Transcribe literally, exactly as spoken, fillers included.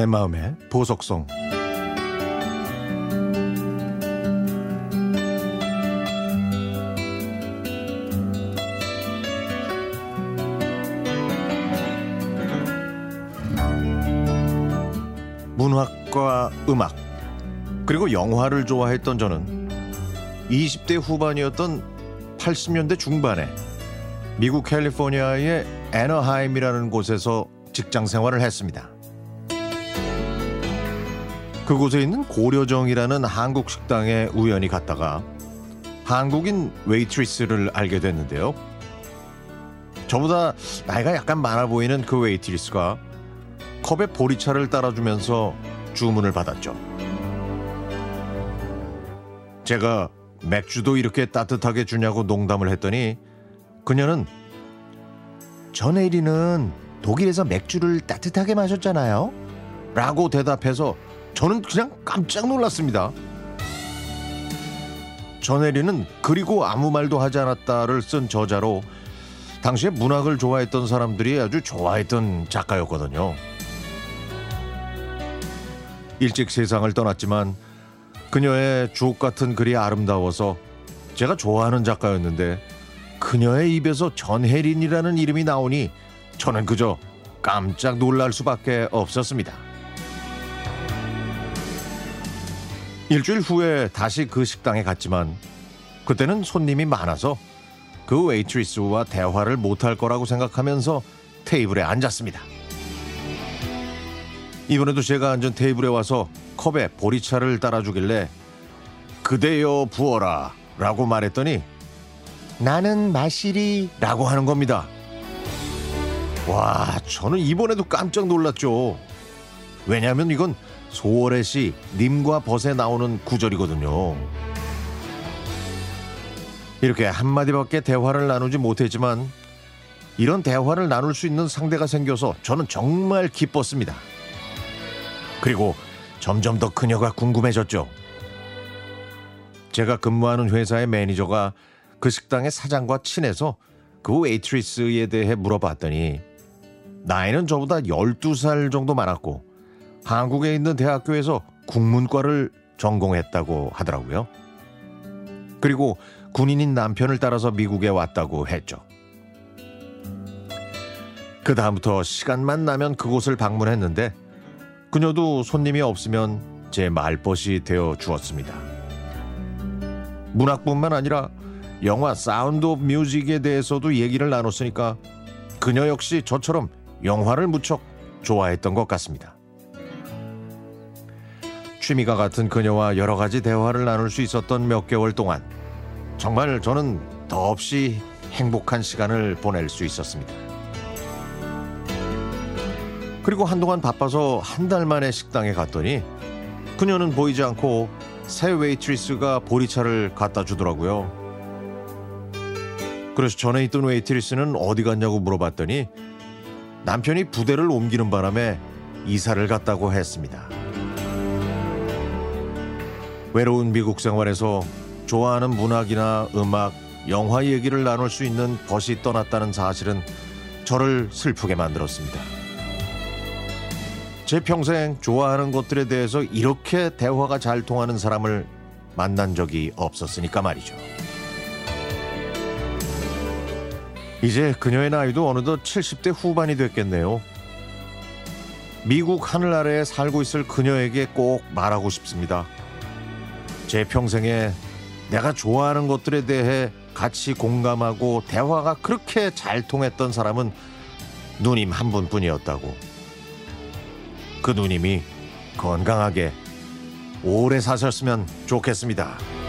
내 마음의 보석송. 문학과 음악 그리고 영화를 좋아했던 저는 이십 대 후반이었던 팔십 년대 중반에 미국 캘리포니아의 애너하임이라는 곳에서 직장 생활을 했습니다. 그곳에 있는 고려정이라는 한국 식당에 우연히 갔다가 한국인 웨이트리스를 알게 됐는데요. 저보다 나이가 약간 많아 보이는 그 웨이트리스가 컵에 보리차를 따라주면서 주문을 받았죠. 제가 맥주도 이렇게 따뜻하게 주냐고 농담을 했더니 그녀는 저 내리는 독일에서 맥주를 따뜻하게 마셨잖아요? 라고 대답해서 저는 그냥 깜짝 놀랐습니다. 전혜리는 그리고 아무 말도 하지 않았다를 쓴 저자로 당시에 문학을 좋아했던 사람들이 아주 좋아했던 작가였거든요. 일찍 세상을 떠났지만 그녀의 주옥 같은 글이 아름다워서 제가 좋아하는 작가였는데 그녀의 입에서 전혜린이라는 이름이 나오니 저는 그저 깜짝 놀랄 수밖에 없었습니다. 일주일 후에 다시 그 식당에 갔지만 그때는 손님이 많아서 그 웨이트리스와 대화를 못할 거라고 생각하면서 테이블에 앉았습니다. 이번에도 제가 앉은 테이블에 와서 컵에 보리차를 따라주길래 그대여 부어라 라고 말했더니 나는 마시리 라고 하는 겁니다. 와, 저는 이번에도 깜짝 놀랐죠. 왜냐하면 이건 소월의 시 님과 벗에 나오는 구절이거든요. 이렇게 한마디밖에 대화를 나누지 못했지만 이런 대화를 나눌 수 있는 상대가 생겨서 저는 정말 기뻤습니다. 그리고 점점 더 그녀가 궁금해졌죠. 제가 근무하는 회사의 매니저가 그 식당의 사장과 친해서 그 웨이트리스에 대해 물어봤더니 나이는 저보다 열두 살 정도 많았고 한국에 있는 대학교에서 국문과를 전공했다고 하더라고요. 그리고 군인인 남편을 따라서 미국에 왔다고 했죠. 그 다음부터 시간만 나면 그곳을 방문했는데 그녀도 손님이 없으면 제 말벗이 되어 주었습니다. 문학뿐만 아니라 영화 사운드 오브 뮤직에 대해서도 얘기를 나눴으니까 그녀 역시 저처럼 영화를 무척 좋아했던 것 같습니다. 취미가 같은 그녀와 여러 가지 대화를 나눌 수 있었던 몇 개월 동안 정말 저는 더없이 행복한 시간을 보낼 수 있었습니다. 그리고 한동안 바빠서 한 달 만에 식당에 갔더니 그녀는 보이지 않고 새 웨이트리스가 보리차를 갖다 주더라고요. 그래서 전에 있던 웨이트리스는 어디 갔냐고 물어봤더니 남편이 부대를 옮기는 바람에 이사를 갔다고 했습니다. 외로운 미국 생활에서 좋아하는 문학이나 음악, 영화 얘기를 나눌 수 있는 벗이 떠났다는 사실은 저를 슬프게 만들었습니다. 제 평생 좋아하는 것들에 대해서 이렇게 대화가 잘 통하는 사람을 만난 적이 없었으니까 말이죠. 이제 그녀의 나이도 어느덧 칠십 대 후반이 됐겠네요. 미국 하늘 아래에 살고 있을 그녀에게 꼭 말하고 싶습니다. 제 평생에 내가 좋아하는 것들에 대해 같이 공감하고 대화가 그렇게 잘 통했던 사람은 누님 한 분뿐이었다고. 그 누님이 건강하게 오래 사셨으면 좋겠습니다.